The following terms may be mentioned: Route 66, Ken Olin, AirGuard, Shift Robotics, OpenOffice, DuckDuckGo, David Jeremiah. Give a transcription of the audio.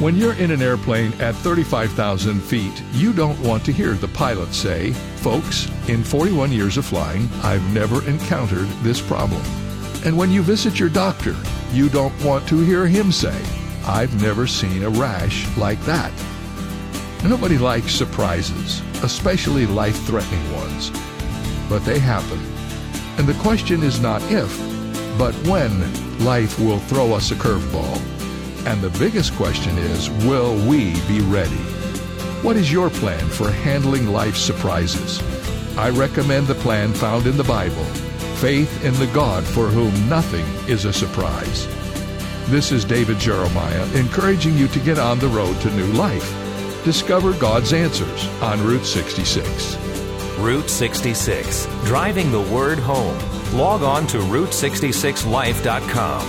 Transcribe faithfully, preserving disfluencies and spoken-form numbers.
When you're in an airplane at thirty-five thousand feet, you don't want to hear the pilot say, "Folks, in forty-one years of flying, I've never encountered this problem." And when you visit your doctor, you don't want to hear him say, "I've never seen a rash like that." Nobody likes surprises, especially life-threatening ones. But they happen. And the question is not if, but when life will throw us a curveball. And the biggest question is, will we be ready? What is your plan for handling life's surprises? I recommend the plan found in the Bible, faith in the God for whom nothing is a surprise. This is David Jeremiah encouraging you to get on the road to new life. Discover God's answers on Route sixty-six. Route sixty-six, driving the word home. Log on to Route sixty-six life dot com.